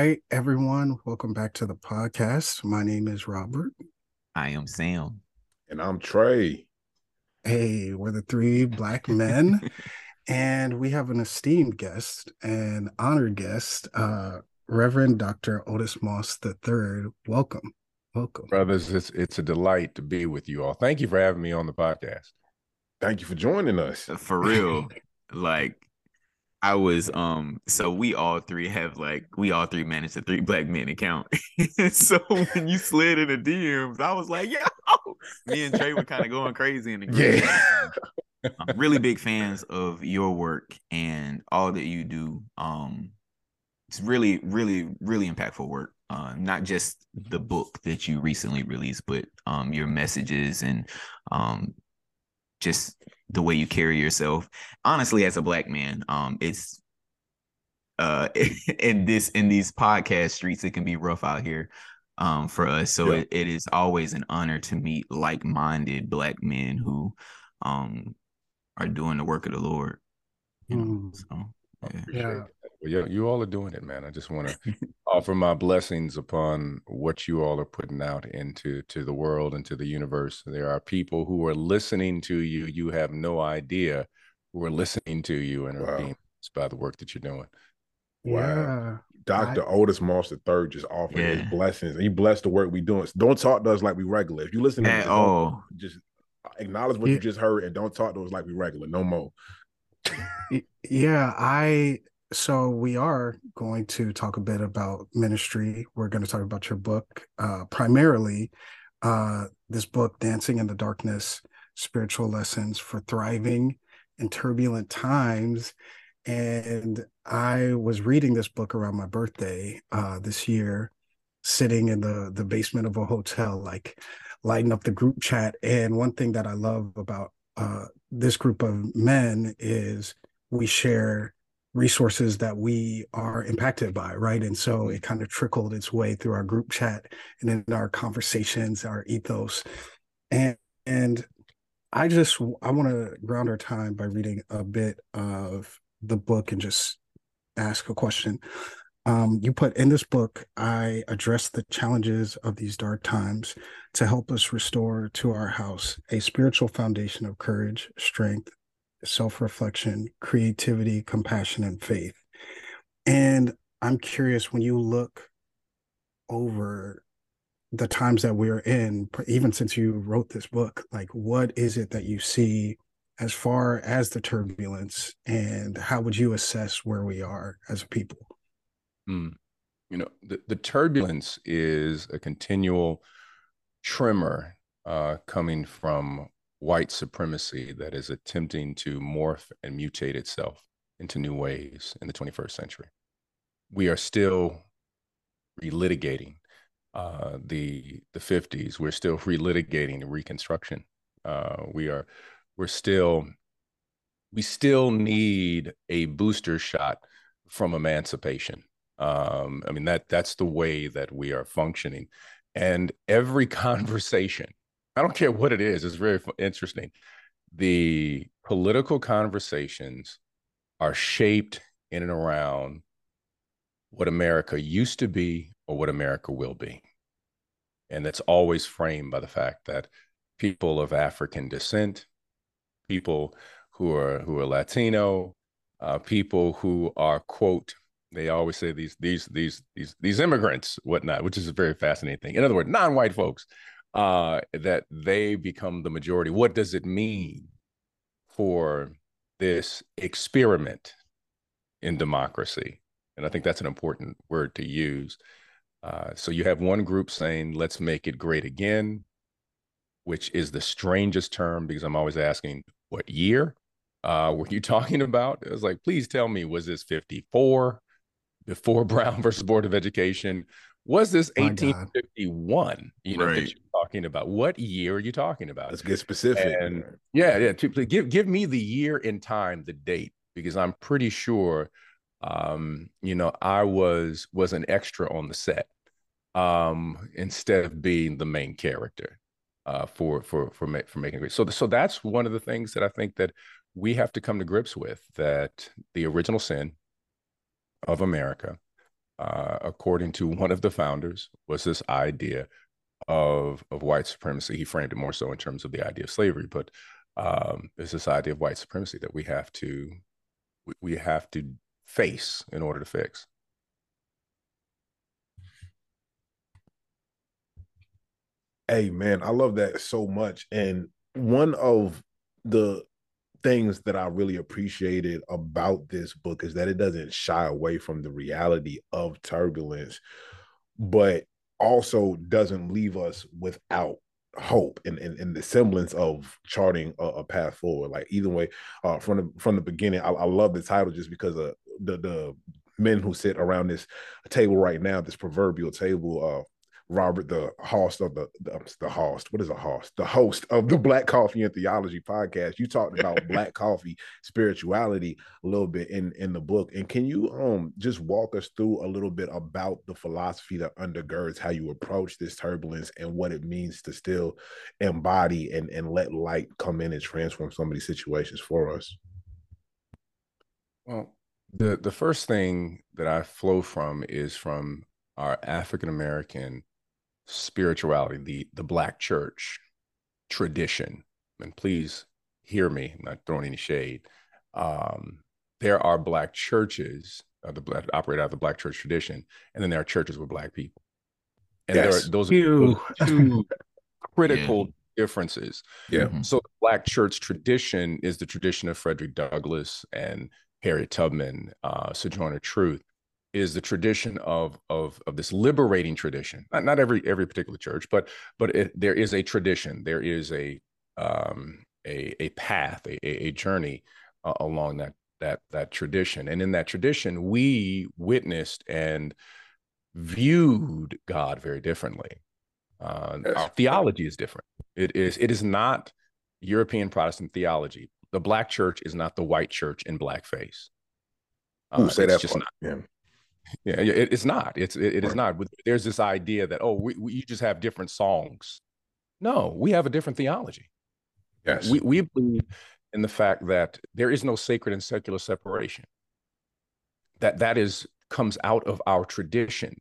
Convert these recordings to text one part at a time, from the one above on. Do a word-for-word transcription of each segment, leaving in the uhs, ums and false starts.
Right, everyone, welcome back to the podcast. My name is Robert. I am Sam. And I'm Trey. Hey, we're the Three Black Men, and we have an esteemed guest, an honored guest, uh, Reverend Doctor Otis Moss the third. Welcome. Welcome. Brothers, it's, it's a delight to be with you all. Thank you for having me on the podcast. Thank you for joining us. For real. like, I was, um, so we all three have like, we all three managed a Three Black Men account. So when you slid in the D Ms, I was like, yo, me and Trey were kind of going crazy in the game. Yeah. I'm really big fans of your work and all that you do. Um, it's really, really, really impactful work. Uh, not just the book that you recently released, but um, your messages and um, just the way you carry yourself, honestly, as a black man. Um, it's uh, in this in these podcast streets, it can be rough out here um, for us. So yeah. it, it is always an honor to meet like-minded black men who um, are doing the work of the Lord. You know, mm. so yeah. yeah. Well, yeah, you all are doing it, man. I just want to offer my blessings upon what you all are putting out into to the world and to the universe. There are people who are listening to you. You have no idea who are listening to you and are wow. being blessed by the work that you're doing. Wow. Yeah. Doctor I... Otis Moss the third just offered yeah. his blessings. He blessed the work we're doing. So don't talk to us like we regular. If you listen to us, oh. just acknowledge what yeah. you just heard and don't talk to us like we regular. No more. yeah, I... So we are going to talk a bit about ministry. We're going to talk about your book, uh, primarily uh, this book, Dancing in the Darkness, Spiritual Lessons for Thriving in Turbulent Times. And I was reading this book around my birthday uh, this year, sitting in the, the basement of a hotel, like lighting up the group chat. And one thing that I love about uh, this group of men is we share resources that we are impacted by, right? And so it kind of trickled its way through our group chat and in our conversations, our ethos. And and I just, I want to ground our time by reading a bit of the book and just ask a question. Um, you put, in this book, I address the challenges of these dark times to help us restore to our house a spiritual foundation of courage, strength, self-reflection, creativity, compassion, and faith. And I'm curious, when you look over the times that we're in, even since you wrote this book, like what is it that you see as far as the turbulence, and how would you assess where we are as a people? Mm. You know, the, the turbulence is a continual tremor uh, coming from white supremacy that is attempting to morph and mutate itself into new ways in the twenty-first century. We are still relitigating uh, the the fifties. We're still relitigating Reconstruction. Uh, we are we're still we still need a booster shot from emancipation. Um, I mean that that's the way that we are functioning, and every conversation, I don't care what it is, it's very interesting. The political conversations are shaped in and around what America used to be or what America will be. And that's always framed by the fact that people of African descent, people who are who are Latino, uh, people who are, quote, they always say these, these, these, these, these immigrants, whatnot, which is a very fascinating thing. In other words, non-white folks. Uh, that they become the majority. What does it mean for this experiment in democracy? And I think that's an important word to use. Uh, so you have one group saying, let's make it great again, which is the strangest term, because I'm always asking, what year uh, were you talking about? It was like, please tell me, was this fifty-four before Brown versus Board of Education? Was this eighteen fifty-one? You know, right. that you're talking about. What year are you talking about? Let's get specific. And yeah, yeah. To, to give give me the year and time, the date, because I'm pretty sure, um, you know, I was was an extra on the set um, instead of being the main character uh, for for for ma for making it. So so that's one of the things that I think that we have to come to grips with, that the original sin of America, Uh, according to one of the founders, was this idea of of white supremacy. He framed it more so in terms of the idea of slavery, but um, it's this idea of white supremacy that we have to we, we have to face in order to fix. Hey, man, I love that so much. And one of the things that I really appreciated about this book is that it doesn't shy away from the reality of turbulence, but also doesn't leave us without hope and, and, and the semblance of charting a, a path forward. Like, either way, uh, from the, from the beginning, I, I love the title just because of the, the men who sit around this table right now, this proverbial table. Uh, Robert, the host of the, the the host, what is a host? The host of the Black Coffee and Theology podcast. You talked about Black coffee spirituality a little bit in in the book, and can you um just walk us through a little bit about the philosophy that undergirds how you approach this turbulence and what it means to still embody and and let light come in and transform some of these situations for us? Well, the the first thing that I flow from is from our African American spirituality, the the Black church tradition. And please hear me, I'm not throwing any shade. Um there are Black churches uh, the black operate out of the Black church tradition, and then there are churches with Black people, and yes. there are, those Ew. are two critical yeah. differences. Yeah mm-hmm. So the Black church tradition is the tradition of Frederick Douglass and Harriet Tubman, uh Sojourner Truth, is the tradition of of of this liberating tradition. Not, not every every particular church, but but it, there is a tradition. There is a um, a a path, a a journey uh, along that that that tradition. And in that tradition, we witnessed and viewed God very differently. Uh, yes. Our theology is different. It is it is not European Protestant theology. The Black church is not the white church in blackface. Uh, Ooh, say that just not. Yeah. Yeah, it, it's not. It's it, it is not. There's this idea that, oh, we, we you just have different songs. No, we have a different theology. Yes, we we believe in the fact that there is no sacred and secular separation. That that is comes out of our tradition.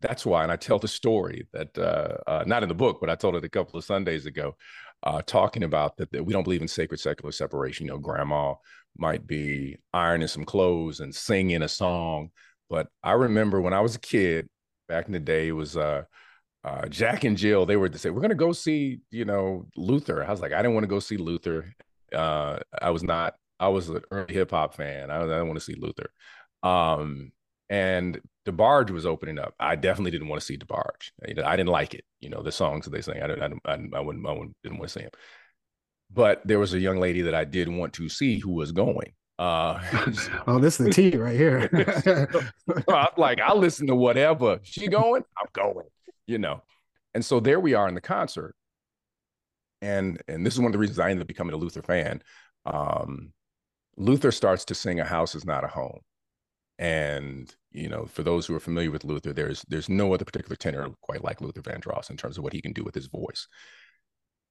That's why, and I tell the story that uh, uh, not in the book, but I told it a couple of Sundays ago, uh, talking about that, that we don't believe in sacred secular separation. You know, Grandma might be ironing some clothes and singing a song. But I remember when I was a kid, back in the day, it was uh, uh, Jack and Jill. They were to say, we're going to go see, you know, Luther. I was like, I didn't want to go see Luther. Uh, I was not, I was an early hip hop fan. I, I didn't want to see Luther. Um, and DeBarge was opening up. I definitely didn't want to see DeBarge. You know, I didn't like it. You know, the songs that they sang, I, didn't, I, didn't, I, wouldn't, I wouldn't, didn't want to see him. But there was a young lady that I did want to see who was going. Uh, oh, this is the tea right here. So I'm like, I'll listen to whatever. She going, I'm going, you know. And so there we are in the concert. And and this is one of the reasons I ended up becoming a Luther fan. Um, Luther starts to sing A House Is Not a Home. And, you know, for those who are familiar with Luther, there's there's no other particular tenor quite like Luther Vandross in terms of what he can do with his voice.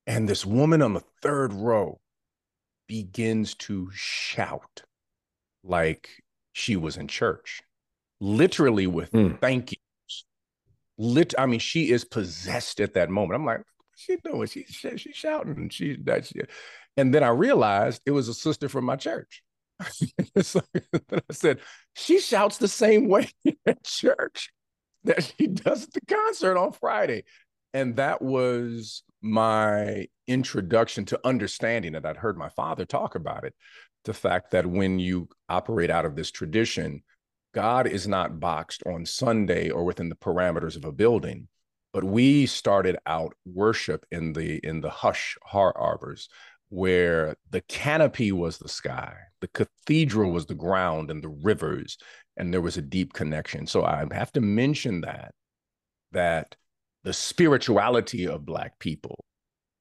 And this woman on the third row begins to shout like she was in church, literally with mm. thank yous. Lit I mean, she is possessed at that moment. I'm like, what's she doing? She, she, she's shouting. She, that, she. And then I realized it was a sister from my church. So then I said, she shouts the same way at church that she does at the concert on Friday. And that was my introduction to understanding that. I'd heard my father talk about it, the fact that when you operate out of this tradition, God is not boxed on Sunday or within the parameters of a building, but we started out worship in the in the hush harbors where the canopy was the sky, the cathedral was the ground and the rivers, and there was a deep connection. So I have to mention that, that the spirituality of Black people,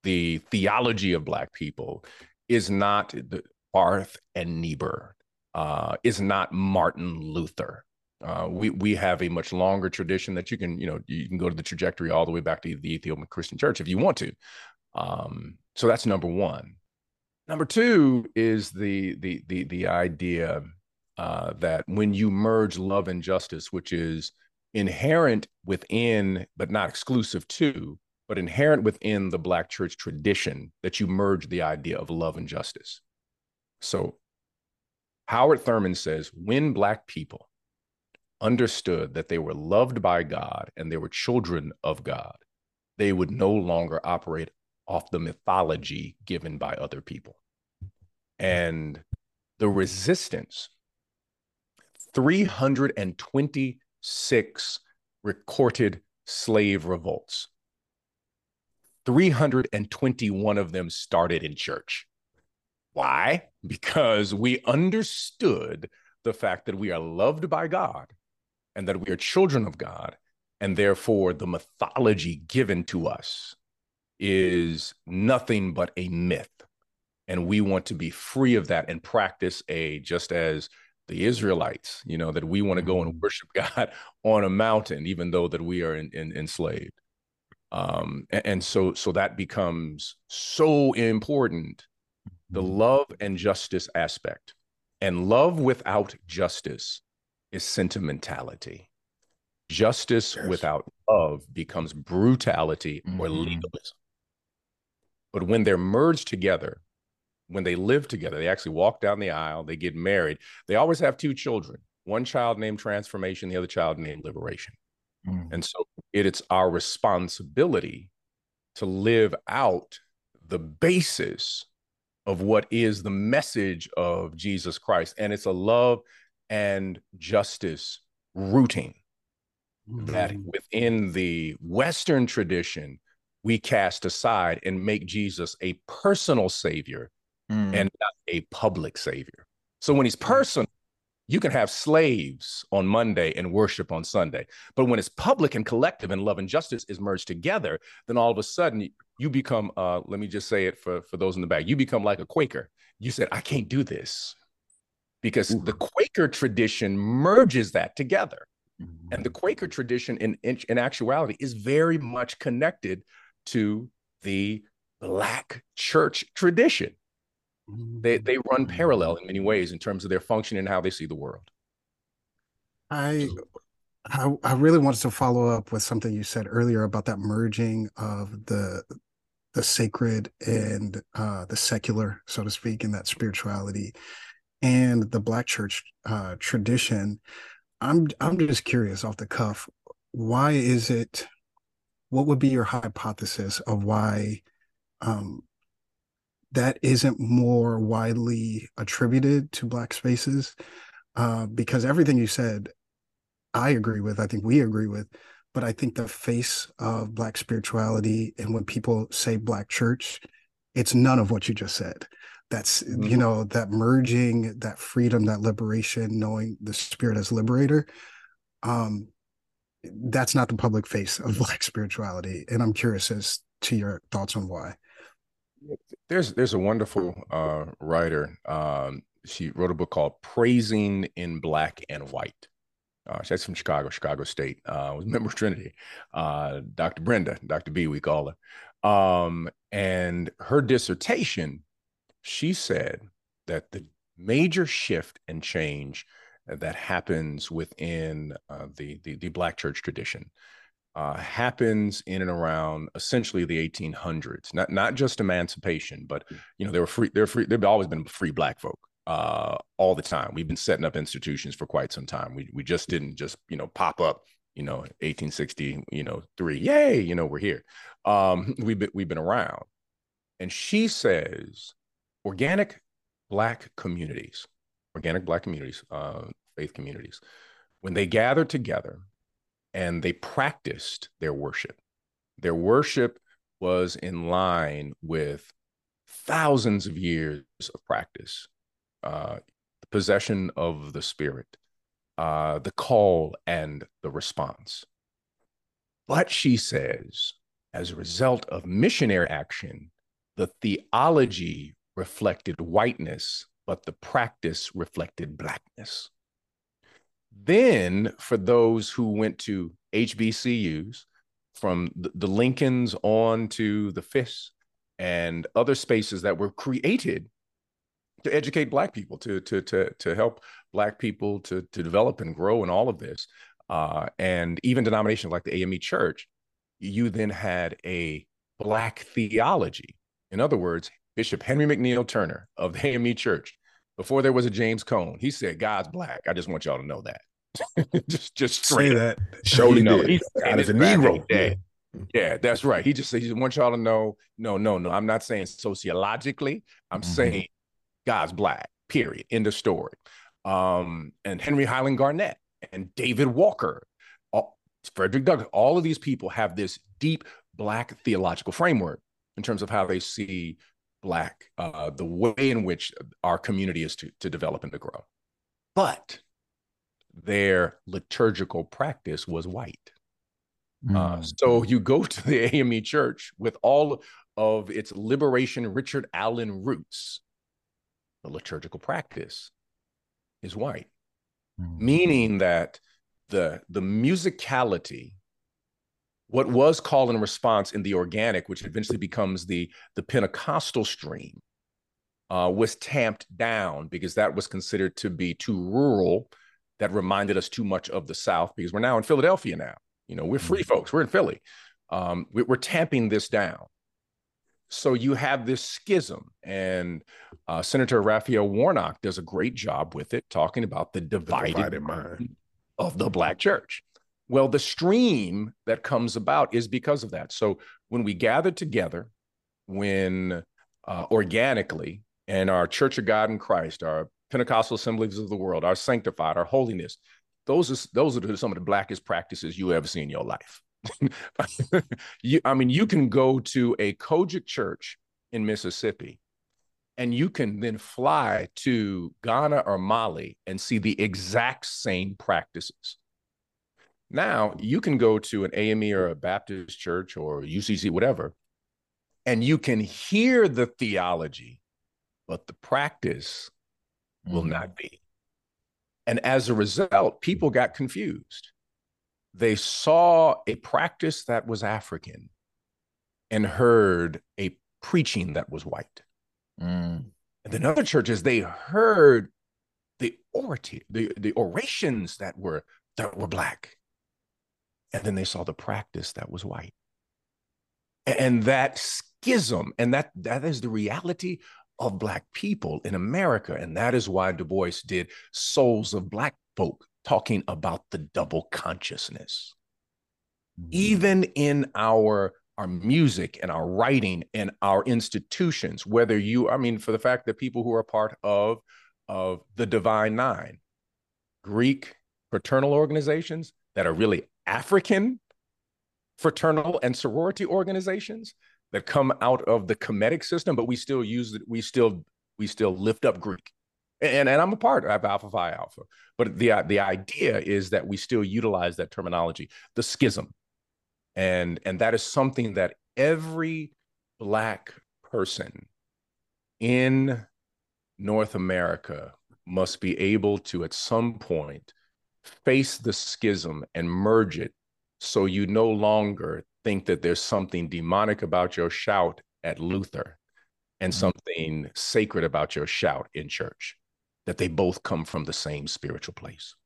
the theology of Black people is not the Barth and Niebuhr, uh, is not Martin Luther. Uh, we we have a much longer tradition that you can, you know, you can go to the trajectory all the way back to the Ethiopian Christian Church if you want to. Um, so that's number one. Number two is the the the the idea uh, that when you merge love and justice, which is inherent within, but not exclusive to, but inherent within the Black church tradition, that you merge the idea of love and justice. So Howard Thurman says, when Black people understood that they were loved by God and they were children of God, they would no longer operate off the mythology given by other people. And the resistance, three hundred twenty-six recorded slave revolts, three hundred twenty-one of them started in church. Why? Because we understood the fact that we are loved by God and that we are children of God, and therefore the mythology given to us is nothing but a myth. And we want to be free of that and practice a, just as the Israelites, you know, that we want to go and worship God on a mountain, even though that we are in, in, enslaved. Um, and, and so, so that becomes so important, the love and justice aspect. And love without justice is sentimentality. Justice yes. without love becomes brutality mm-hmm. or legalism. But when they're merged together, when they live together, they actually walk down the aisle, they get married. They always have two children, one child named Transformation, the other child named Liberation. Mm. And so it, it's our responsibility to live out the basis of what is the message of Jesus Christ. And it's a love and justice rooting. That within the Western tradition, we cast aside and make Jesus a personal savior mm. and not a public savior. So when he's personal, you can have slaves on Monday and worship on Sunday. But when it's public and collective and love and justice is merged together, then all of a sudden you become, uh, let me just say it for, for those in the back, you become like a Quaker. You said, I can't do this. Because Ooh. The Quaker tradition merges that together. And the Quaker tradition in, in, in actuality is very much connected to the Black church tradition. They, they run parallel in many ways in terms of their function and how they see the world. I, I, I really wanted to follow up with something you said earlier about that merging of the, the sacred and uh, the secular, so to speak, in that spirituality and the Black church uh, tradition. I'm I'm just curious off the cuff, why is it, what would be your hypothesis of why um, that isn't more widely attributed to Black spaces? Uh, because everything you said, I agree with, I think we agree with, but I think the face of Black spirituality and when people say Black church, it's none of what you just said. That's, you know, that merging, that freedom, that liberation, knowing the spirit as liberator. Um, that's not the public face of Black spirituality. And I'm curious as to your thoughts on why. There's, there's a wonderful uh, writer. Um, she wrote a book called Praising in Black and White. Uh, she's from Chicago, Chicago State, uh, was a member of Trinity, uh, Doctor Brenda, Doctor B, we call her. Um, and her dissertation, she said that the major shift and change that happens within uh, the, the, the Black church tradition uh, happens in and around essentially the eighteen hundreds, not, not just emancipation, but, you know, there were free, there were free, there've always been free Black folk uh, all the time. We've been setting up institutions for quite some time. We, we just didn't just, you know, pop up, you know, eighteen sixty, you know, three, yay, you know, we're here. Um, we've been, we've been around. And she says, organic Black communities, organic Black communities, uh, faith communities, when they gathered together and they practiced their worship, their worship was in line with thousands of years of practice, uh, the possession of the spirit, uh, the call and the response. But she says, as a result of missionary action, the theology reflected whiteness, but the practice reflected blackness. Then for those who went to H B C Us, from the Lincolns on to the Fists and other spaces that were created to educate Black people, to, to, to, to help Black people to, to develop and grow in all of this, uh, and even denominations like the A M E Church, you then had a Black theology. In other words, Bishop Henry McNeil Turner of the A M E Church, before there was a James Cone, he said, God's Black. I just want y'all to know that. just just straight say that. Show you know, he's a Negro. Yeah. yeah, that's right. He just said, he just wants y'all to know, no, no, no. I'm not saying sociologically. I'm mm-hmm. saying God's Black, period. End of story. Um, and Henry Highland Garnett and David Walker, all, Frederick Douglass, all of these people have this deep Black theological framework in terms of how they see Black, uh, the way in which our community is to, to develop and to grow. But their liturgical practice was white. Mm. Uh, so you go to the A M E Church with all of its liberation Richard Allen roots, the liturgical practice is white, mm. meaning that the, the musicality, what was call and response in the organic, which eventually becomes the, the Pentecostal stream, uh, was tamped down because that was considered to be too rural. That reminded us too much of the South because we're now in Philadelphia now. You know, we're free folks. We're in Philly. Um, we, we're tamping this down. So you have this schism, and uh, Senator Raphael Warnock does a great job with it, talking about the divided, the divided mind of the Black church. Well, the stream that comes about is because of that. So when we gather together, when uh, organically, and our Church of God in Christ, our Pentecostal Assemblies of the World, our Sanctified, our Holiness, those are, those are some of the Blackest practices you ever seen in your life. you, I mean, you can go to a Kojic church in Mississippi, and you can then fly to Ghana or Mali and see the exact same practices. Now, you can go to an A M E or a Baptist church or U C C, whatever, and you can hear the theology, but the practice will not be. And as a result, people got confused. They saw a practice that was African and heard a preaching that was white. Mm. And then other churches, they heard the orati- the, the orations that were, that were Black. And then they saw the practice that was white. And that schism, and that, that is the reality of Black people in America. And that is why Du Bois did Souls of Black Folk, talking about the double consciousness. Mm-hmm. Even in our, our music and our writing and our institutions, whether you, I mean, for the fact that people who are part of, of the Divine Nine, Greek fraternal organizations that are really African fraternal and sorority organizations, that come out of the Kemetic system, but we still use it. We still we still lift up Greek, and and I'm a part of Alpha Phi Alpha. But the the idea is that we still utilize that terminology, the schism, and and that is something that every Black person in North America must be able to, at some point, face the schism and merge it, so you no longer think that there's something demonic about your shout at Luther and mm-hmm. something sacred about your shout in church, that they both come from the same spiritual place.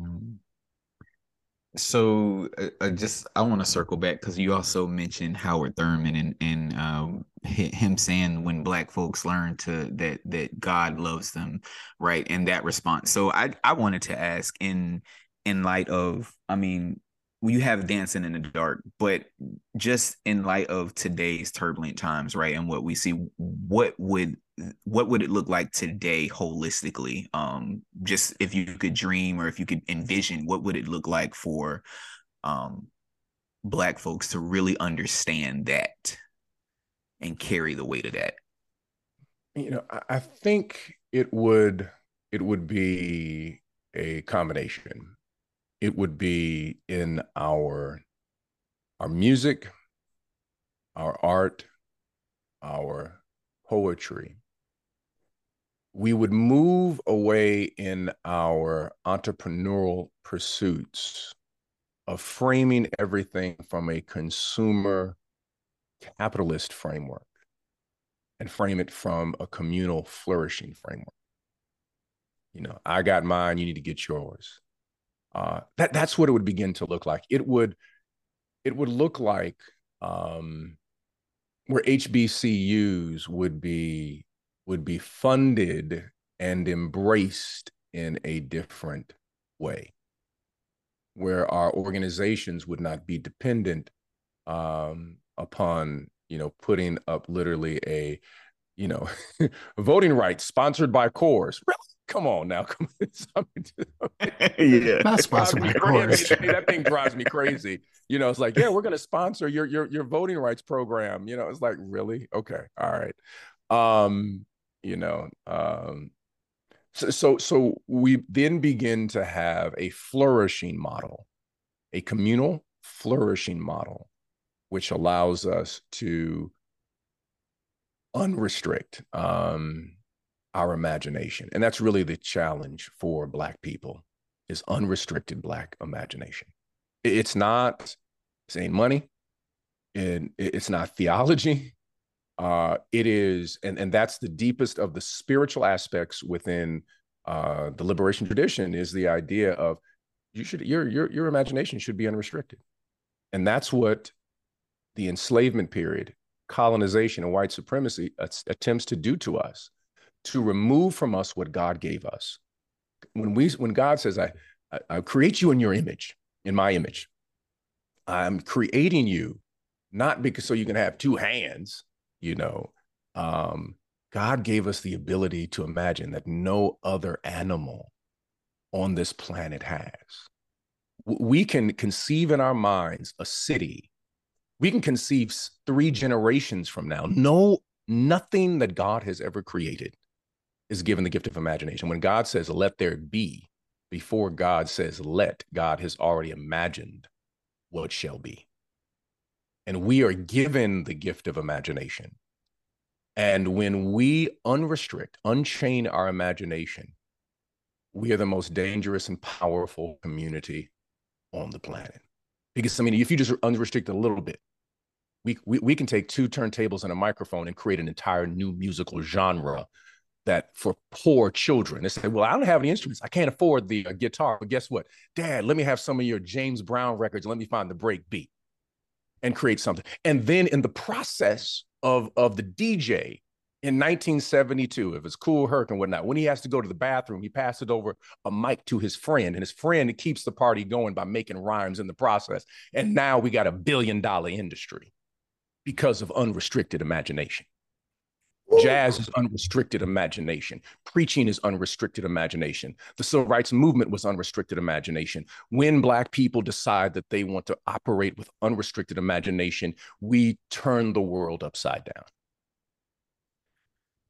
Mm-hmm. So uh, I just, I want to circle back because you also mentioned Howard Thurman and, and um, him saying when Black folks learn to that, that God loves them, right? And that response. So I, I wanted to ask in, in light of, I mean, you have Dancing in the Dark, but just in light of today's turbulent times, right, and what we see, what would what would it look like today holistically? Um, just if you could dream or if you could envision, what would it look like for um, Black folks to really understand that? and carry the weight of that? You know, I think it would it would be a combination. It would be in our our music, our art, our poetry. We would move away in our entrepreneurial pursuits of framing everything from a consumer capitalist framework and frame it from a communal flourishing framework. You know, I got mine, you need to get yours. Uh, that, that's what it would begin to look like. It would, it would look like um, where H B C Us would be would be funded and embraced in a different way, where our organizations would not be dependent um, upon, you know, putting up literally a, you know, voting rights sponsored by Coors. Really? Come on now. Come on. Yeah. Not sponsored by Coors. That thing drives me crazy. You know, it's like, yeah, we're going to sponsor your, your, your voting rights program. You know, it's like, really? Okay. All right. Um, you know, um, so, so, so we then begin to have a flourishing model, a communal flourishing model, which allows us to unrestrict um, our imagination. And that's really the challenge for Black people, is unrestricted Black imagination. It's not saying money, and it's not theology. Uh, it is, and, and that's the deepest of the spiritual aspects within uh, the liberation tradition, is the idea of you should your your your imagination should be unrestricted, and that's what the enslavement period, colonization, and white supremacy attempts to do to us, to remove from us what God gave us. When we when God says, I I, I create you in your image, in my image, I'm creating you, not because so you can have two hands. You know, um, God gave us the ability to imagine that no other animal on this planet has. We can conceive in our minds a city. We can conceive three generations from now. No, nothing that God has ever created is given the gift of imagination. When God says, let there be, before God says, let, God has already imagined what shall be. And we are given the gift of imagination. And when we unrestrict, unchain our imagination, we are the most dangerous and powerful community on the planet. Because, I mean, if you just unrestrict a little bit, we, we, we can take two turntables and a microphone and create an entire new musical genre that for poor children. They say, well, I don't have any instruments. I can't afford the uh, guitar. But guess what? Dad, let me have some of your James Brown records. Let me find the break beat. And create something. And then in the process of, of the D J in nineteen seventy-two, if it's Cool Herc and whatnot, when he has to go to the bathroom, he passes over a mic to his friend, and his friend keeps the party going by making rhymes in the process. And now we got a billion dollar industry because of unrestricted imagination. Ooh. Jazz is unrestricted imagination. Preaching is unrestricted imagination. The civil rights movement was unrestricted imagination. When Black people decide that they want to operate with unrestricted imagination, we turn the world upside down.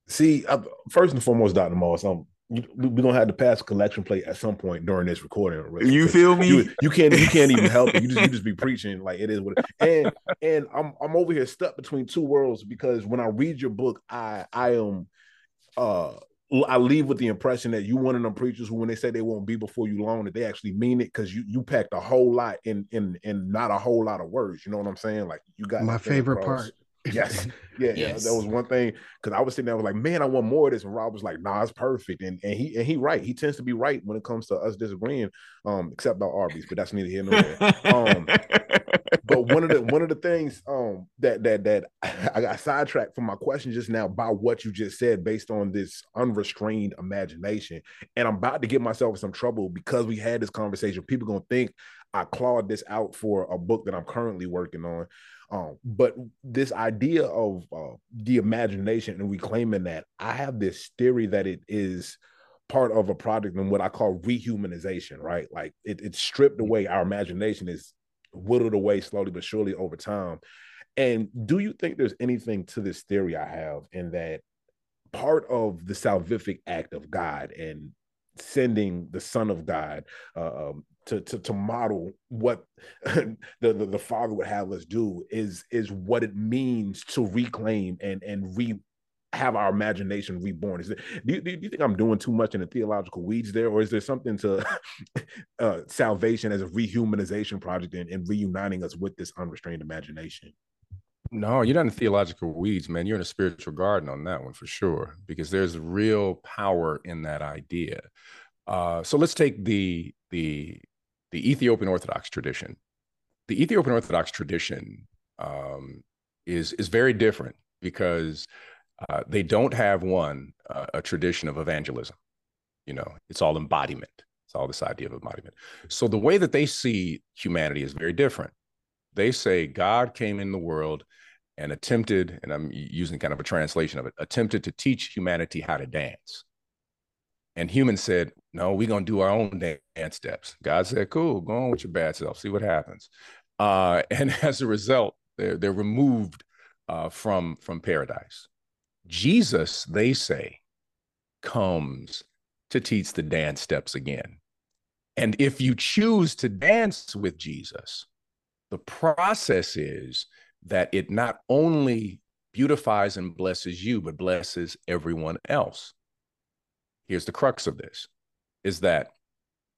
See, I, first and foremost, Doctor Moss, um, we're going to have to pass a collection plate at some point during this recording. Really, you feel me? You, you can't you can't even help it. You just, you just be preaching like it is. What it, and and I'm I'm over here stuck between two worlds, because when I read your book, I I am uh I leave with the impression that you one of them preachers who, when they say they won't be before you long, that they actually mean it, because you you packed a whole lot in in in not a whole lot of words. You know what I'm saying? Like, you got my favorite part. Yes. Yeah, yes. Yeah. That was one thing, because I was sitting there, I was like, man, I want more of this. And Rob was like, nah, it's perfect. And and he and he right. He tends to be right when it comes to us disagreeing, um, except about Arby's, but that's neither here nor there. Um, but one of the one of the things um that that that I got sidetracked from my question just now by what you just said, based on this unrestrained imagination. And I'm about to get myself in some trouble because we had this conversation. People gonna think I clawed this out for a book that I'm currently working on. Um, but this idea of uh, the imagination and reclaiming that, I have this theory that it is part of a project in what I call rehumanization, right? Like it, it's stripped away. Our imagination is whittled away slowly but surely over time. And do you think there's anything to this theory I have in that part of the salvific act of God and sending the Son of God uh, to, to to model what the, the the Father would have us do is is what it means to reclaim and and re have our imagination reborn? Is there, do, you, do you think I'm doing too much in the theological weeds there, or is there something to uh, salvation as a rehumanization project and, and reuniting us with this unrestrained imagination? No, you're not in the theological weeds, man. You're in a spiritual garden on that one for sure, because there's real power in that idea. Uh, so let's take the, the, the Ethiopian Orthodox tradition. The Ethiopian Orthodox tradition um, is, is very different because Uh, they don't have one, uh, a tradition of evangelism. You know, it's all embodiment. It's all this idea of embodiment. So the way that they see humanity is very different. They say God came in the world and attempted, and I'm using kind of a translation of it, attempted to teach humanity how to dance. And humans said, no, we're going to do our own dance steps. God said, cool, go on with your bad self, see what happens. Uh, and as a result, they're, they're removed uh, from, from paradise. Jesus, they say, comes to teach the dance steps again. And if you choose to dance with Jesus, the process is that it not only beautifies and blesses you, but blesses everyone else. Here's the crux of this, is that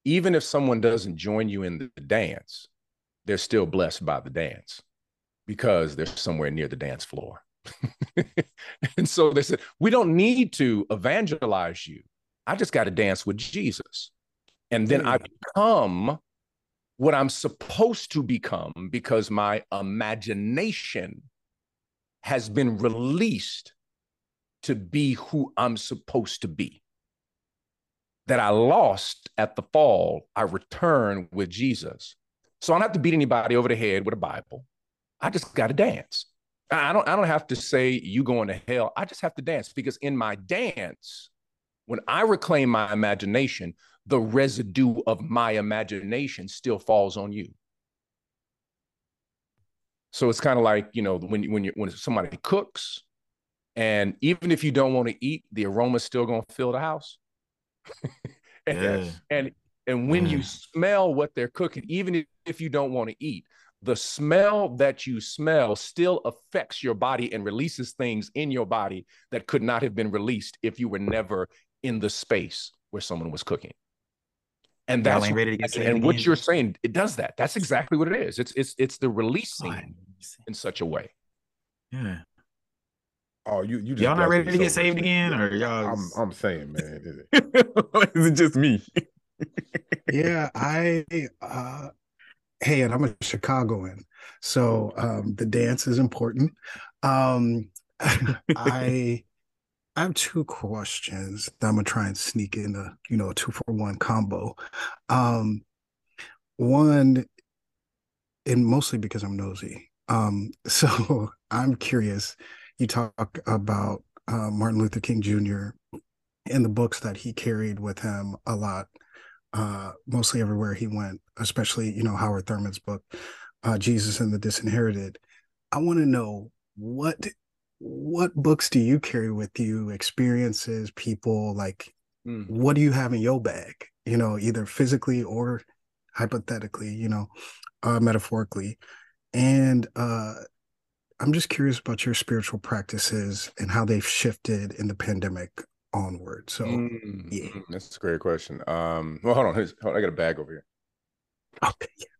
even if someone doesn't join you in the dance, they're still blessed by the dance because they're somewhere near the dance floor. And so they said, we don't need to evangelize you. I just got to dance with Jesus. And then I become what I'm supposed to become because my imagination has been released to be who I'm supposed to be. That I lost at the fall, I return with Jesus. So I don't have to beat anybody over the head with a Bible. I just got to dance. I don't, I don't have to say you going to hell. I just have to dance because in my dance, when I reclaim my imagination, the residue of my imagination still falls on you. So it's kind of like, you know, when, when, you, when somebody cooks and even if you don't want to eat, the aroma is still going to fill the house. and, yeah. and, and when mm. you smell what they're cooking, even if you don't want to eat, the smell that you smell still affects your body and releases things in your body that could not have been released if you were never in the space where someone was cooking. And that's what, ready to get and what you're saying, it does that. That's exactly what it is. It's it's it's the releasing God. In such a way. Yeah. Oh, you you y'all not ready to get so saved again, or y'all? I'm I'm saying, man, is it, is it just me? yeah, I. uh Hey, and I'm a Chicagoan, so um, the dance is important. Um, I, I have two questions that I'm gonna try and sneak in a you know a two for one combo. Um, one, and mostly because I'm nosy. Um, so I'm curious. You talk about uh, Martin Luther King Junior and the books that he carried with him a lot. Uh, mostly everywhere he went, especially, you know, Howard Thurman's book, uh, Jesus and the Disinherited. I want to know what, what books do you carry with you, experiences, people, like, mm. what do you have in your bag, you know, either physically or hypothetically, you know, uh, metaphorically. And uh, I'm just curious about your spiritual practices and how they've shifted in the pandemic onward. So mm, yeah, that's a great question. Um well, hold on, hold on, I got a bag over here. Okay, yeah.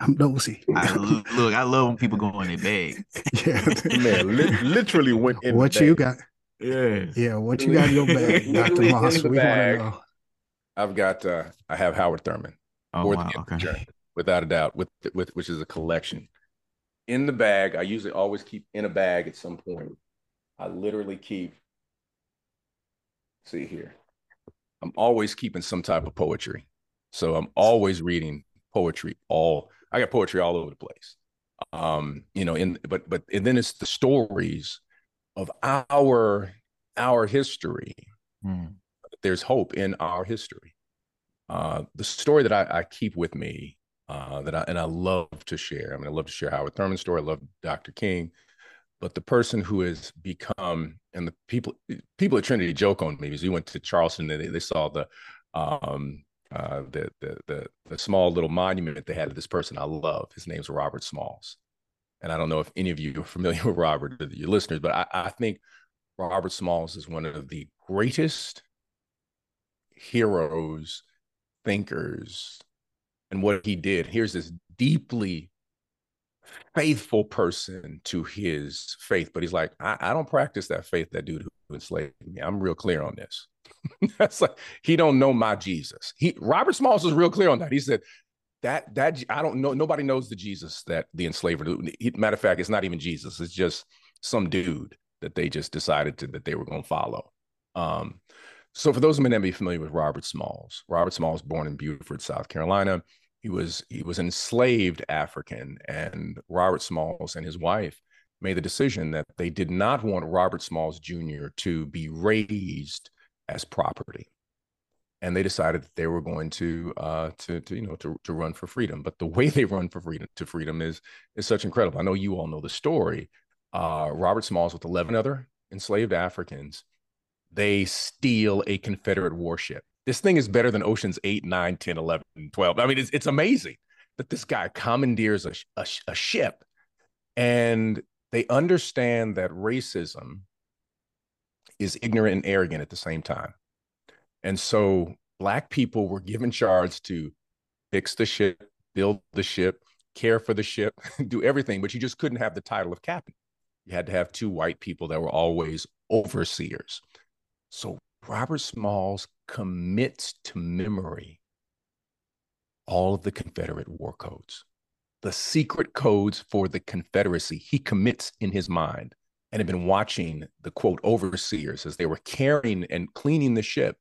I'm nosy. I lo look, I love when people go in their bag. Yeah, man, li literally went in. What you got? Yeah, yeah. What you got in your bag, Doctor Moss? We bag, wanna know. I've got. uh I have Howard Thurman. Oh wow, okay. Journey, without a doubt, with with which is a collection. In the bag, I usually always keep in a bag at some point. I literally keep. See here, I'm always keeping some type of poetry. So I'm always reading poetry. All I got poetry all over the place. Um, you know, in but but and then it's the stories of our our history. Mm. There's hope in our history. Uh, the story that I, I keep with me uh, that I, and I love to share. I mean, I love to share Howard Thurman's story. I love Doctor King, but the person who has become, and the people, people at Trinity joke on me because we went to Charleston and they, they saw the, um, uh, the, the, the, the small little monument they had of this person I love. His name's Robert Smalls. And I don't know if any of you are familiar with Robert, or your listeners, but I, I think Robert Smalls is one of the greatest heroes, thinkers, and what he did. Here's this deeply faithful person to his faith, but he's like, I, I don't practice that faith that dude who enslaved me. I'm real clear on this. That's like, he don't know my Jesus. He, Robert Smalls was real clear on that. He said, That that I don't know. Nobody knows the Jesus that the enslaver. Matter of fact, it's not even Jesus. It's just some dude that they just decided to, that they were going to follow. Um, so for those who may not be familiar with Robert Smalls, Robert Smalls, born in Beaufort, South Carolina, he was he was an enslaved African, and Robert Smalls and his wife made the decision that they did not want Robert Smalls Junior to be raised as property. And they decided that they were going to, uh, to, to, you know, to, to run for freedom. But the way they run for freedom to freedom is, is such incredible. I know you all know the story. Uh, Robert Smalls with eleven other enslaved Africans, they steal a Confederate warship. This thing is better than Oceans eight, nine, ten, eleven, twelve. I mean, it's, it's amazing that this guy commandeers a, a, a ship, and they understand that racism is ignorant and arrogant at the same time. And so Black people were given charge to fix the ship, build the ship, care for the ship, do everything, but you just couldn't have the title of captain. You had to have two white people that were always overseers. So Robert Smalls commits to memory all of the Confederate war codes, the secret codes for the Confederacy. He commits in his mind and had been watching the, quote, overseers as they were caring and cleaning the ship.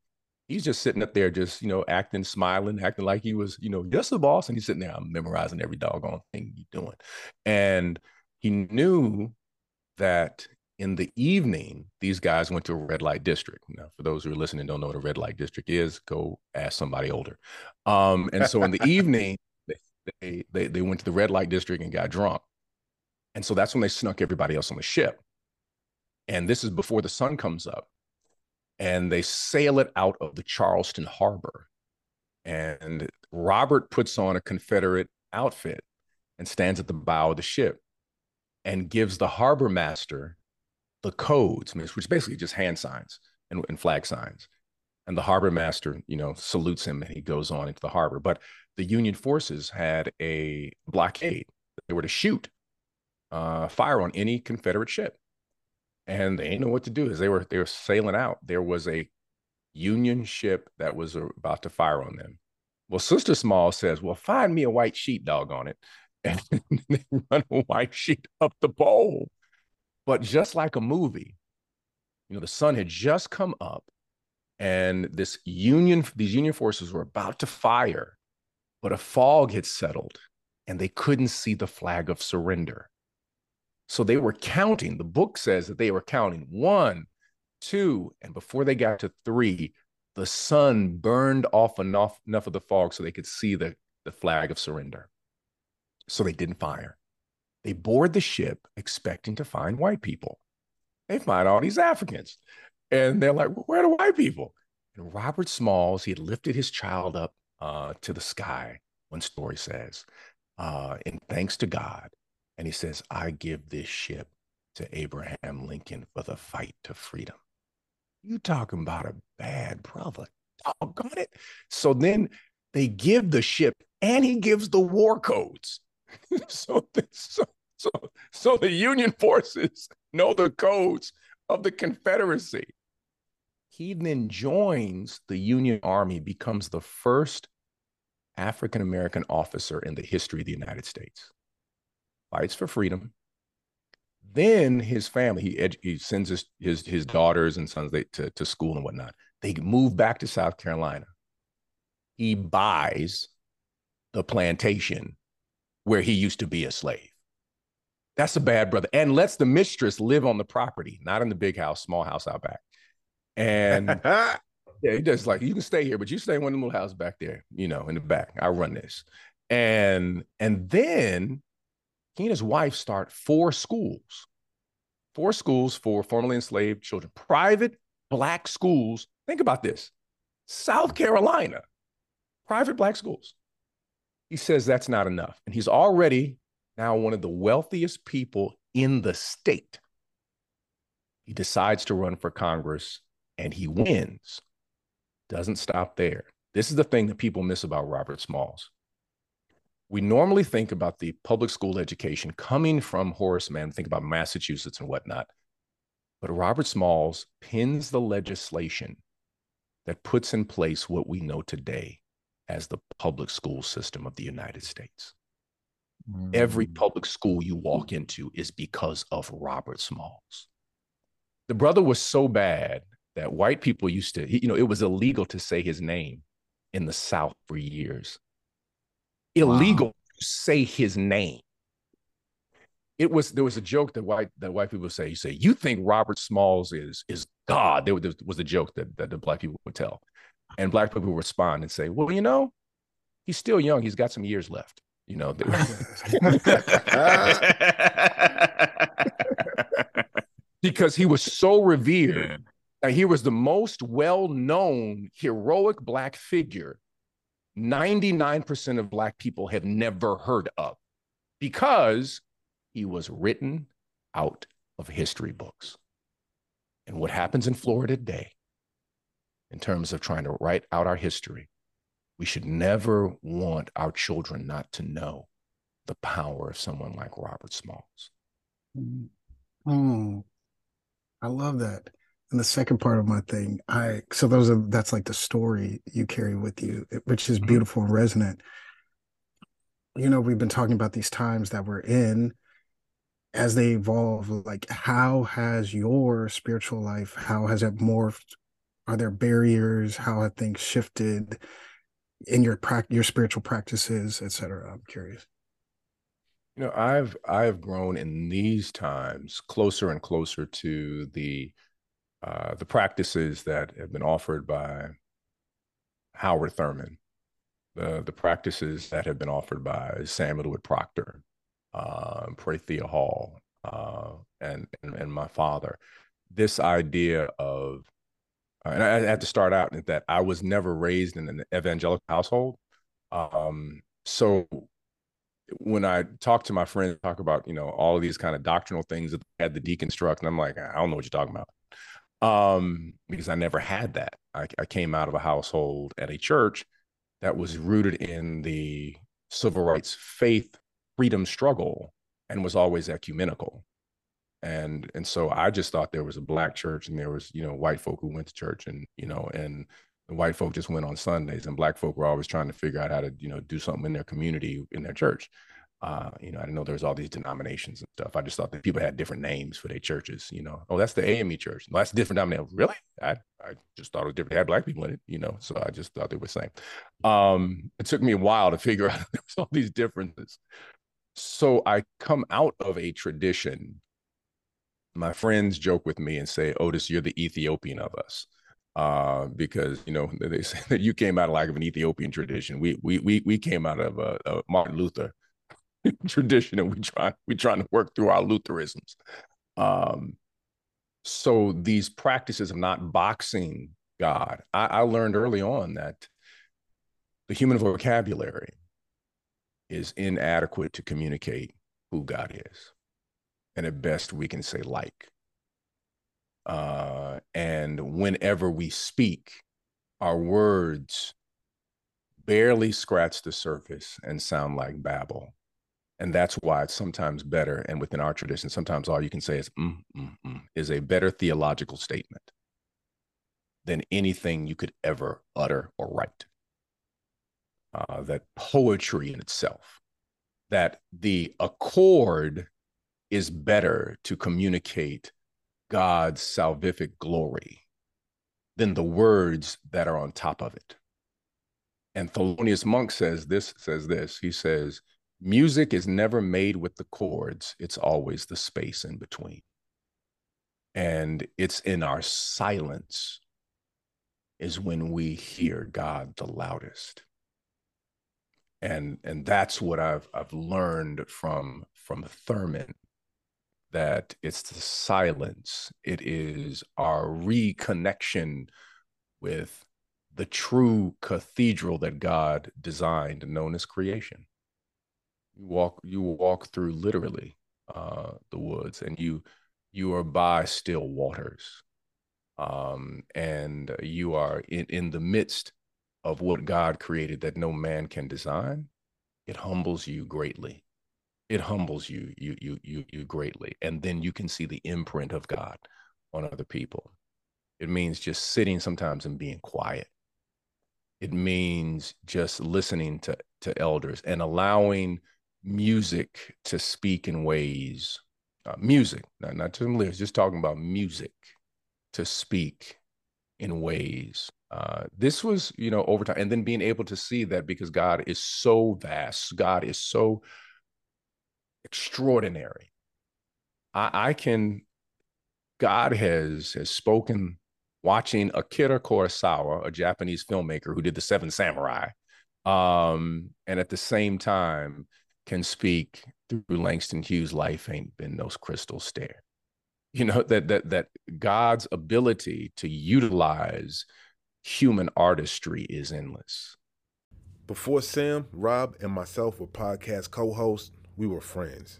He's just sitting up there, just, you know, acting, smiling, acting like he was, you know, just the boss. And he's sitting there, I'm memorizing every doggone thing you're doing. And he knew that in the evening, these guys went to a red light district. Now, for those who are listening, don't know what a red light district is, go ask somebody older. Um, and so in the evening, they, they, they went to the red light district and got drunk. And so that's when they snuck everybody else on the ship. And this is before the sun comes up. And they sail it out of the Charleston harbor. And Robert puts on a Confederate outfit and stands at the bow of the ship and gives the harbor master the codes, which is basically just hand signs and, and flag signs. And the harbor master, you know, salutes him, and he goes on into the harbor. But the Union forces had a blockade. They were to shoot uh, fire on any Confederate ship. And they didn't know what to do. As they were, they were sailing out, there was a Union ship that was about to fire on them. Well, Sister Small says, well, find me a white sheet, doggone it. And they run a white sheet up the pole. But just like a movie, you know, the sun had just come up, and this Union, these Union forces were about to fire, but a fog had settled and they couldn't see the flag of surrender. So they were counting. The book says that they were counting one, two, and before they got to three, the sun burned off enough, enough of the fog so they could see the, the flag of surrender. So they didn't fire. They board the ship expecting to find white people. They find all these Africans. And they're like, well, where are the white people? And Robert Smalls, he had lifted his child up uh, to the sky, one story says, uh, and thanks to God. And he says, I give this ship to Abraham Lincoln for the fight to freedom. You talking about a bad brother. Oh, got it. So then they give the ship, and he gives the war codes. so, the, so, so, so the Union forces know the codes of the Confederacy. He then joins the Union Army, becomes the first African-American officer in the history of the United States. Fights for freedom. Then his family, he, edu- he sends his, his, his daughters and sons they, to, to school and whatnot. They move back to South Carolina. He buys the plantation where he used to be a slave. That's a bad brother. And lets the mistress live on the property, not in the big house, small house out back. And yeah, he just like, you can stay here, but you stay in one little house back there, you know, in the back. I run this. And and then he and his wife start four schools, four schools for formerly enslaved children, private Black schools. Think about this. South Carolina, private Black schools. He says that's not enough. And he's already now one of the wealthiest people in the state. He decides to run for Congress and he wins. Doesn't stop there. This is the thing that people miss about Robert Smalls. We normally think about the public school education coming from Horace Mann, think about Massachusetts and whatnot. But Robert Smalls pins the legislation that puts in place what we know today as the public school system of the United States. Mm. Every public school you walk into is because of Robert Smalls. The brother was so bad that white people used to, you know, it was illegal to say his name in the South for years. Illegal wow. to say his name. It was, there was a joke that white, that white people say, you say, you think Robert Smalls is, is God. There was a joke that, that the Black people would tell. And Black people would respond and say, well, you know, he's still young. He's got some years left. You know, because he was so revered. Now, he was the most well-known heroic Black figure ninety-nine percent of Black people have never heard of, because he was written out of history books. And what happens in Florida today, in terms of trying to write out our history, we should never want our children not to know the power of someone like Robert Smalls. Oh, I love that. And the second part of my thing, I so those are that's like the story you carry with you, which is beautiful and resonant. You know, we've been talking about these times that we're in as they evolve. Like, how has your spiritual life, how has it morphed? Are there barriers? How have things shifted in your practice, your spiritual practices, et cetera? I'm curious. You know, I've I've grown in these times closer and closer to the Uh, the practices that have been offered by Howard Thurman, the, the practices that have been offered by Samuel DeWitt Proctor, uh, Prathia Hall, uh, and, and and my father. This idea of, uh, and I, I had to start out with that I was never raised in an evangelical household. Um, so when I talk to my friends, talk about, you know, all of these kind of doctrinal things that they had to deconstruct, and I'm like, I don't know what you're talking about. Um, because I never had that. I, I came out of a household at a church that was rooted in the civil rights, faith, freedom struggle, and was always ecumenical. And, and so I just thought there was a Black church and there was, you know, white folk who went to church, and, you know, and the white folk just went on Sundays, and Black folk were always trying to figure out how to, you know, do something in their community, in their church. Uh, you know, I didn't know there was all these denominations and stuff. I just thought that people had different names for their churches, you know. Oh, that's the A M E church. No, that's different denomination. Really? I, I just thought it was different. They had Black people in it, you know, so I just thought they were the same. Um, it took me a while to figure out there was all these differences. So I come out of a tradition. My friends joke with me and say, Otis, you're the Ethiopian of us. Uh, because, you know, they say that you came out of like of an Ethiopian tradition. We, we, we, we came out of uh, uh, Martin Luther tradition, and we try we trying to work through our Lutheranisms. Um, so these practices of not boxing God, I, I learned early on that the human vocabulary is inadequate to communicate who God is, and at best we can say like. Uh, and whenever we speak, our words barely scratch the surface and sound like babble. And that's why it's sometimes better, and within our tradition, sometimes all you can say is, mm, mm, mm, is a better theological statement than anything you could ever utter or write. Uh, that poetry in itself, that the accord is better to communicate God's salvific glory than the words that are on top of it. And Thelonious Monk says this, says this, he says, music is never made with the chords. It's always the space in between. And it's in our silence is when we hear God the loudest. And and that's what I've I've learned from from Thurman, that it's the silence. It is our reconnection with the true cathedral that God designed, known as creation. You walk you walk through literally uh, the woods, and you you are by still waters, um, and you are in, in the midst of what God created that no man can design. It humbles you greatly. It humbles you you you you you greatly, and then you can see the imprint of God on other people. It means just sitting sometimes and being quiet. It means just listening to to elders and allowing music to speak in ways, uh, music, not, not just lyrics, just talking about music to speak in ways. Uh, this was, you know, over time, and then being able to see that, because God is so vast, God is so extraordinary. I, I can, God has, has spoken watching Akira Kurosawa, a Japanese filmmaker who did The Seven Samurai, um, and at the same time can speak through Langston Hughes' Life Ain't Been No Crystal Stair. You know, that that that God's ability to utilize human artistry is endless. Before Sam, Rob, and myself were podcast co-hosts, we were friends.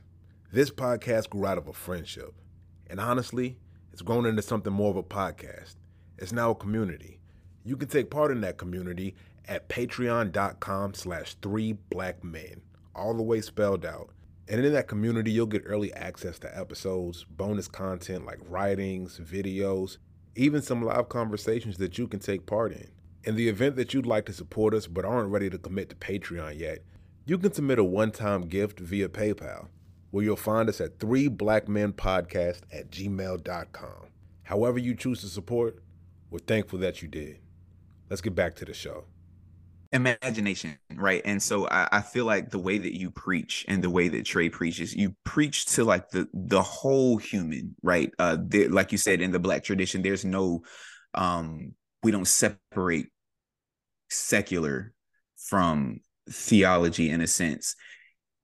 This podcast grew out of a friendship. And honestly, it's grown into something more of a podcast. It's now a community. You can take part in that community at patreon.com slash three black men, all the way spelled out. And in that community, you'll get early access to episodes, bonus content like writings, videos, even some live conversations that you can take part in. In the event that you'd like to support us but aren't ready to commit to Patreon yet, you can submit a one-time gift via PayPal, where you'll find us at threeblackmenpodcast at gmail dot com. However you choose to support, we're thankful that you did. Let's get back to the show. Imagination, right? And so I, I feel like the way that you preach and the way that Trey preaches, you preach to like the the whole human, right? Uh, there, like you said, in the Black tradition, there's no, um, we don't separate secular from theology in a sense.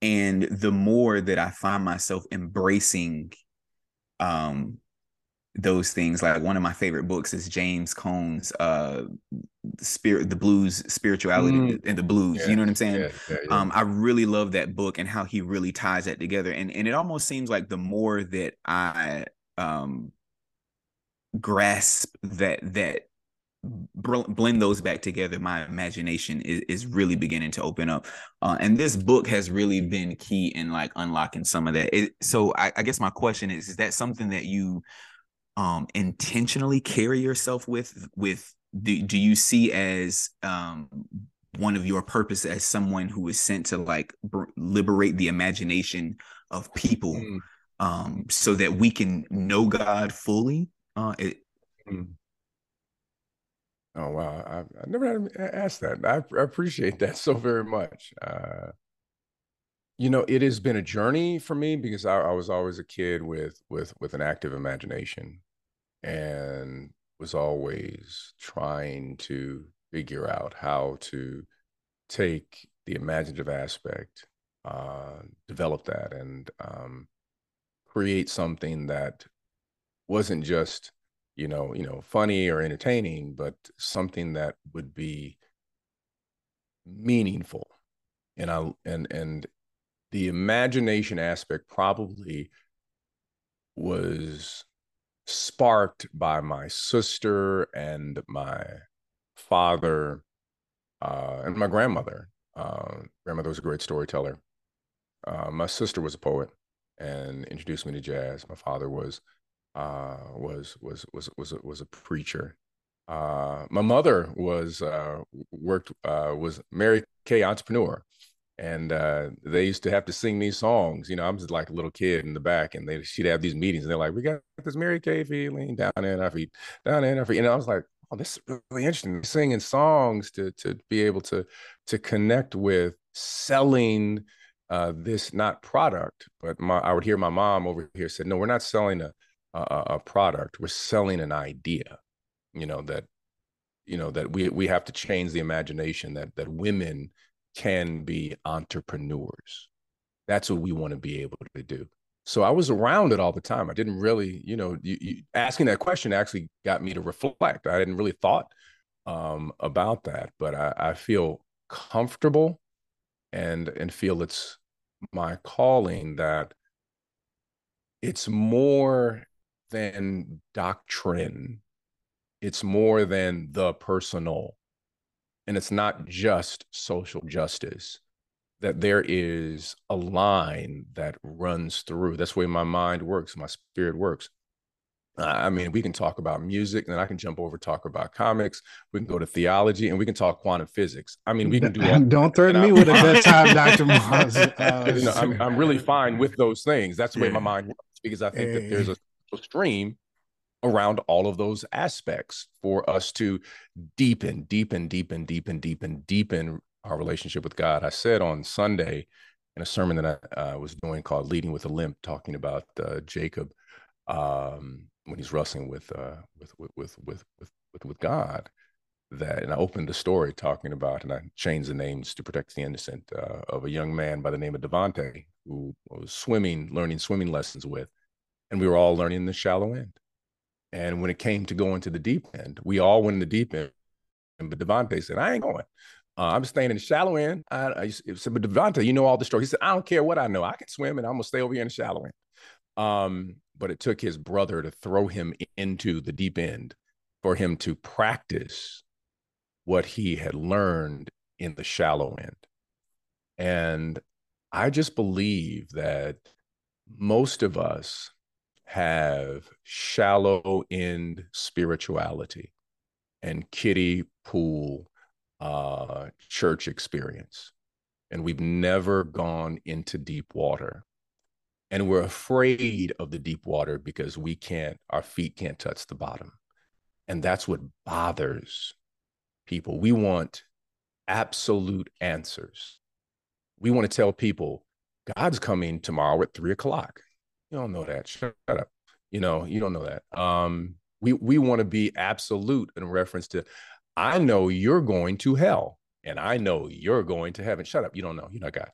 And the more that I find myself embracing um, those things, like one of my favorite books is James Cone's uh, Spirit, the Blues, Spirituality mm. and the Blues. Yeah, you know what I'm saying? Yeah, yeah, yeah. Um, I really love that book and how he really ties that together. And and it almost seems like the more that I um, grasp that that blend those back together, my imagination is, is really beginning to open up. Uh, and this book has really been key in like unlocking some of that. It, so I, I guess my question is, is that something that you um, intentionally carry yourself with, with, do, do you see as um, one of your purpose as someone who is sent to like b- liberate the imagination of people mm. um, so that we can know God fully? Uh, it, mm. Oh, wow. I, I never had asked that. I, I appreciate that so very much. Uh, you know, it has been a journey for me because I, I was always a kid with, with, with an active imagination and was always trying to figure out how to take the imaginative aspect, uh, develop that, and um, create something that wasn't just you know, you know, funny or entertaining, but something that would be meaningful. And I, and, and the imagination aspect probably was sparked by my sister and my father, uh, and my grandmother. Uh, grandmother was a great storyteller. Uh, my sister was a poet and introduced me to jazz. My father was uh was was was was was a preacher. Uh my mother was uh worked uh was Mary Kay entrepreneur, and uh they used to have to sing these songs. you know I was like a little kid in the back, and they she'd have these meetings, and they're like, we got this Mary Kay feeling down in our feet, down in our feet. And I was like, oh, this is really interesting, singing songs to to be able to to connect with selling uh this not product, but my I would hear my mom over here said, no, we're not selling a A, a product, we're selling an idea. You know that you know that we we have to change the imagination that that women can be entrepreneurs. That's what we want to be able to do. So I was around it all the time. I didn't really, you know, you, you, asking that question actually got me to reflect. I hadn't really thought um, about that, but I, I feel comfortable and and feel it's my calling, that it's more than doctrine. It's more than the personal. And it's not just social justice, that there is a line that runs through. That's the way my mind works, my spirit works. I mean, we can talk about music, and then I can jump over, talk about comics. We can go to theology, and we can talk quantum physics. I mean, we can do all Don't threaten me with a bedtime, Doctor Moss. Uh, you know, I'm, I'm really fine with those things. That's the way yeah. my mind works, because I think hey. that there's a stream around all of those aspects for us to deepen, deepen, deepen, deepen, deepen, deepen our relationship with God. I said on Sunday in a sermon that I uh, was doing called Leading with a Limp, talking about uh, Jacob, um, when he's wrestling with, uh, with, with, with, with, with, with God, that, and I opened the story talking about, and I changed the names to protect the innocent, uh, of a young man by the name of Devante, who was swimming, learning swimming lessons with, and we were all learning the shallow end. And when it came to going to the deep end, we all went in the deep end, but Devante said, I ain't going. Uh, I'm staying in the shallow end. I, I said, but Devante, you know all the story. He said, I don't care what I know. I can swim, and I'm going to stay over here in the shallow end. Um, but it took his brother to throw him into the deep end for him to practice what he had learned in the shallow end. And I just believe that most of us have shallow end spirituality and kiddie pool uh, church experience. And we've never gone into deep water. And we're afraid of the deep water because we can't, our feet can't touch the bottom. And that's what bothers people. We want absolute answers. We want to tell people, God's coming tomorrow at three o'clock. You don't know that. Shut up. You know, you don't know that. Um, we we want to be absolute in reference to, I know you're going to hell, and I know you're going to heaven. Shut up. You don't know. You're not God.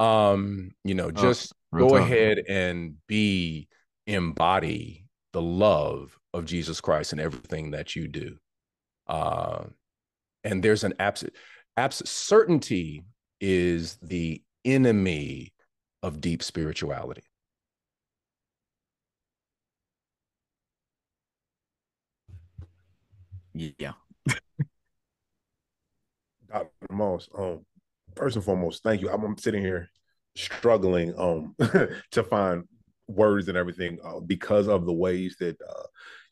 Um, you know, just oh, go ahead and be, embody the love of Jesus Christ in everything that you do. Uh, and there's an absolute, absolute certainty is the enemy of deep spirituality. Yeah. Doctor Moss, um, first and foremost, thank you. I'm, I'm sitting here struggling um to find words and everything uh, because of the ways that uh,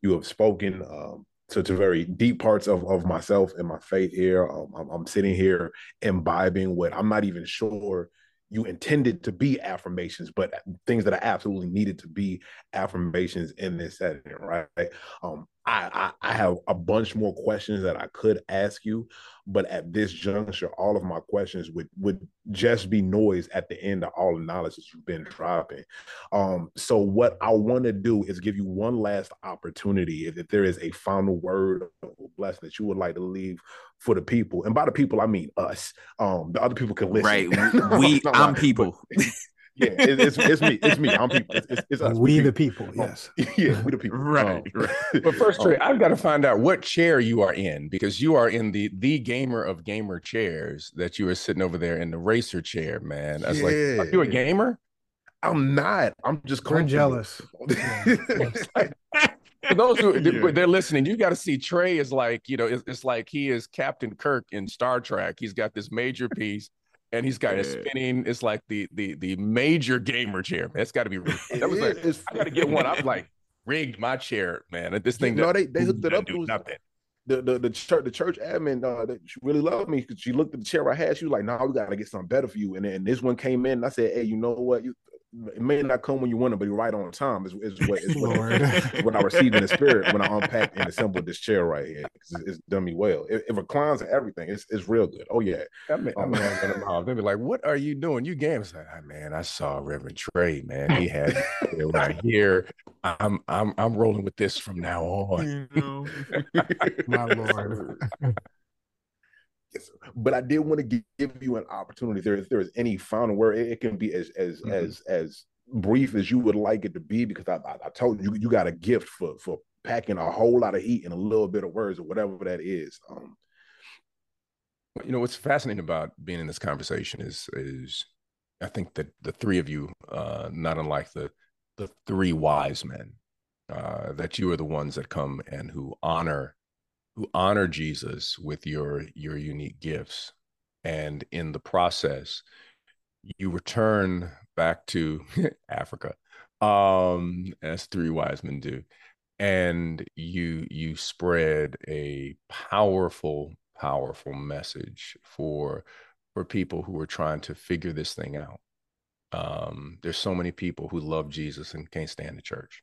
you have spoken um, to, to very deep parts of, of myself and my faith here. Um, I'm, I'm sitting here imbibing what I'm not even sure you intended to be affirmations, but things that I absolutely needed to be affirmations in this setting, right? Um, I, I, I have a bunch more questions that I could ask you, but at this juncture, all of my questions would, would just be noise at the end of all the knowledge that you've been dropping. Um, so what I want to do is give you one last opportunity. If, if there is a final word or blessing that you would like to leave for the people, and by the people, I mean us, um, the other people can listen. Right, no, we, I'm like, people. But, yeah, it, it's it's me. It's me. I'm people. It's, it's us. We, we the people. people. Yes. Yeah, we the people. Right. Um, right. But first, Trey, um, I've got to find out what chair you are in, because you are in the the gamer of gamer chairs, that you are sitting over there in the racer chair, man. I was yeah. like, are you a gamer? I'm not. I'm just We're jealous. like, for those who yeah. they're listening, you got to see Trey is like, you know, it's, it's like he is Captain Kirk in Star Trek. He's got this major piece. And he's got yeah. a spinning. It's like the the the major gamer chair. That's got to be. That was like, I got to get one. I'm like rigged my chair, man. At this thing. No, they they hooked it up. It was, the the the church the church admin. Uh, that she really loved me because she looked at the chair I had. She was like, "No, nah, we got to get something better for you." And then this one came in. And I said, "Hey, you know what? You it may not come when you want it, but you're right on time." Is is what is what, is what I received in the spirit when I unpacked and assembled this chair right here. It's, it's done me well. It, it reclines and everything. It's it's real good. Oh yeah. I mean, um, I mean, they'd be like, "What are you doing? You games?" Like, oh, man, I saw Reverend Trey. Man, he had it right here. I'm I'm I'm rolling with this from now on. You know. My Lord. but I did want to give you an opportunity. There, if there is any final word, it, it can be as as mm-hmm. as as brief as you would like it to be, because I, I, I told you, you got a gift for for packing a whole lot of heat in a little bit of words or whatever that is. Um, you know, what's fascinating about being in this conversation is is I think that the three of you, uh, not unlike the the three wise men, uh, that you are the ones that come and who honor. who honor Jesus with your, your unique gifts. And in the process, you return back to Africa, um, as three wise men do. And you, you spread a powerful, powerful message for, for people who are trying to figure this thing out. Um, there's so many people who love Jesus and can't stand the church.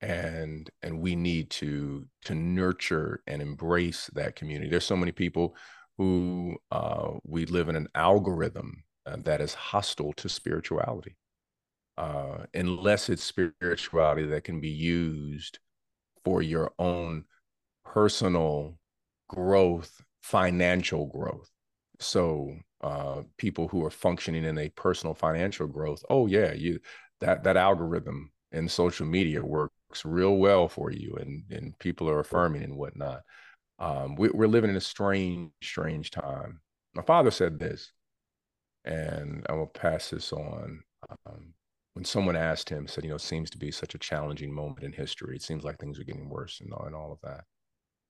And and we need to to nurture and embrace that community. There's so many people who uh, we live in an algorithm that is hostile to spirituality, uh, unless it's spirituality that can be used for your own personal growth, financial growth. So uh, people who are functioning in a personal financial growth, oh yeah, you that that algorithm and social media works real well for you, and and people are affirming and whatnot. Um, we, we're living in a strange, strange time. My father said this, and I will pass this on. Um, when someone asked him, said, you know, it seems to be such a challenging moment in history. It seems like things are getting worse and, and all of that.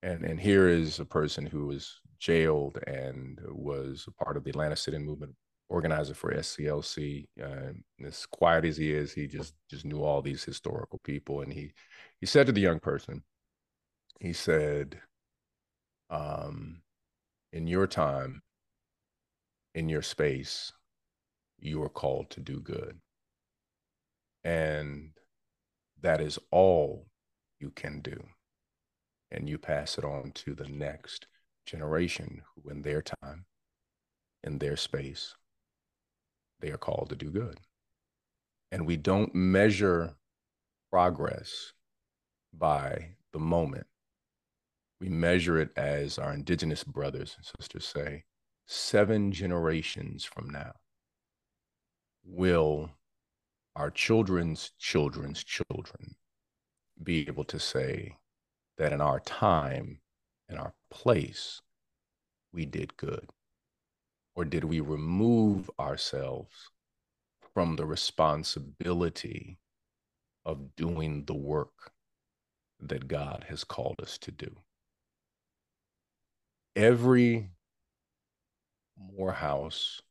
And, and here is a person who was jailed and was a part of the Atlanta sit-in movement, organizer for S C L C. Uh, as quiet as he is, he just just knew all these historical people. And he he said to the young person, he said, um, in your time, in your space, you are called to do good. And that is all you can do. And you pass it on to the next generation who, in their time, in their space, they are called to do good. And we don't measure progress by the moment. We measure it, as our indigenous brothers and sisters say, seven generations from now, will our children's children's children be able to say that in our time, in our place, we did good? Or did we remove ourselves from the responsibility of doing the work that God has called us to do? Every Morehouse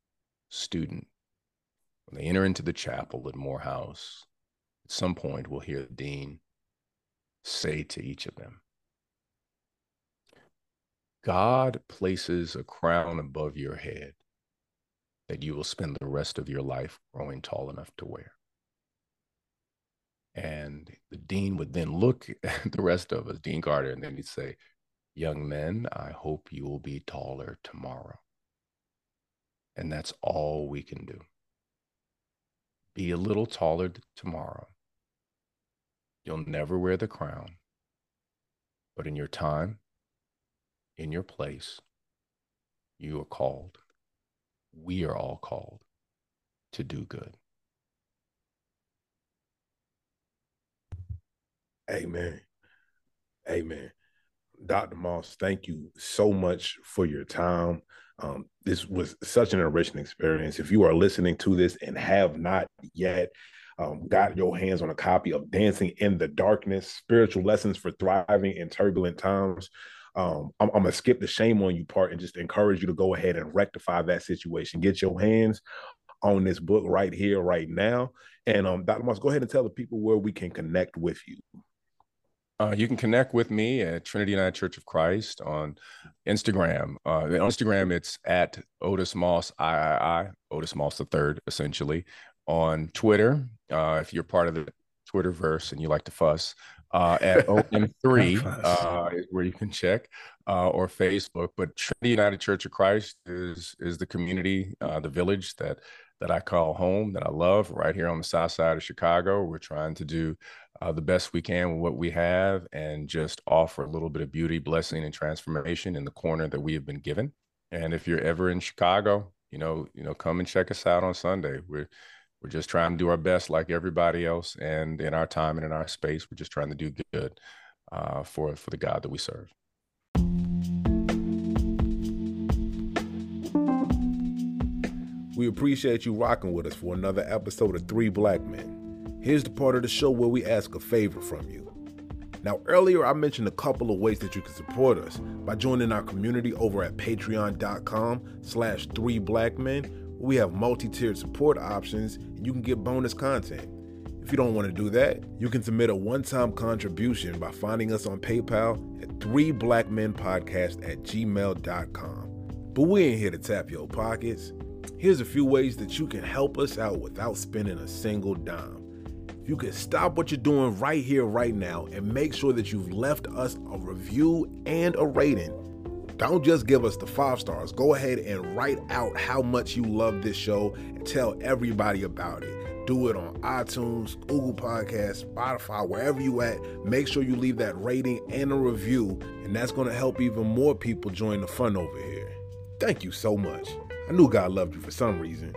student, when they enter into the chapel at Morehouse, at some point we'll hear the dean say to each of them, God places a crown above your head that you will spend the rest of your life growing tall enough to wear. And the dean would then look at the rest of us, Dean Carter, and then he'd say, young men, I hope you will be taller tomorrow. And that's all we can do. Be a little taller tomorrow. You'll never wear the crown, but in your time, in your place, you are called, we are all called to do good. Amen. Amen. Doctor Moss, thank you so much for your time. Um, this was such an enriching experience. If you are listening to this and have not yet Um, got your hands on a copy of Dancing in the Darkness, Spiritual Lessons for Thriving in Turbulent Times, Um, I'm, I'm gonna skip the shame on you part and just encourage you to go ahead and rectify that situation. Get your hands on this book right here, right now. And um, Doctor Moss, go ahead and tell the people where we can connect with you. Uh, you can connect with me at Trinity United Church of Christ on Instagram. Uh, on Instagram, it's at Otis Moss three, Otis Moss the third, essentially. On Twitter, uh, if you're part of the Twitterverse and you like to fuss, Uh, at O M three, uh, where you can check, uh, or Facebook. But Trinity United Church of Christ is is the community, uh, the village that that I call home, that I love, right here on the south side of Chicago. We're trying to do uh, the best we can with what we have and just offer a little bit of beauty, blessing, and transformation in the corner that we have been given. And if you're ever in Chicago, you know, you know, come and check us out on Sunday. We're we're just trying to do our best, like everybody else, and in our time and in our space, we're just trying to do good uh, for for the God that we serve. We appreciate you rocking with us for another episode of Three Black Men. Here's the part of the show where we ask a favor from you. Now, earlier I mentioned a couple of ways that you can support us by joining our community over at patreon.com slash three black men. We have multi-tiered support options and you can get bonus content. If you don't want to do that, you can submit a one-time contribution by finding us on PayPal at threeblackmenpodcast at gmail dot com. But we ain't here to tap your pockets. Here's a few ways that you can help us out without spending a single dime. You can stop what you're doing right here, right now, and make sure that you've left us a review and a rating. Don't just give us the five stars. Go ahead and write out how much you love this show and tell everybody about it. Do it on iTunes, Google Podcasts, Spotify, wherever you at. Make sure you leave that rating and a review, and that's going to help even more people join the fun over here. Thank you so much. I knew God loved you for some reason.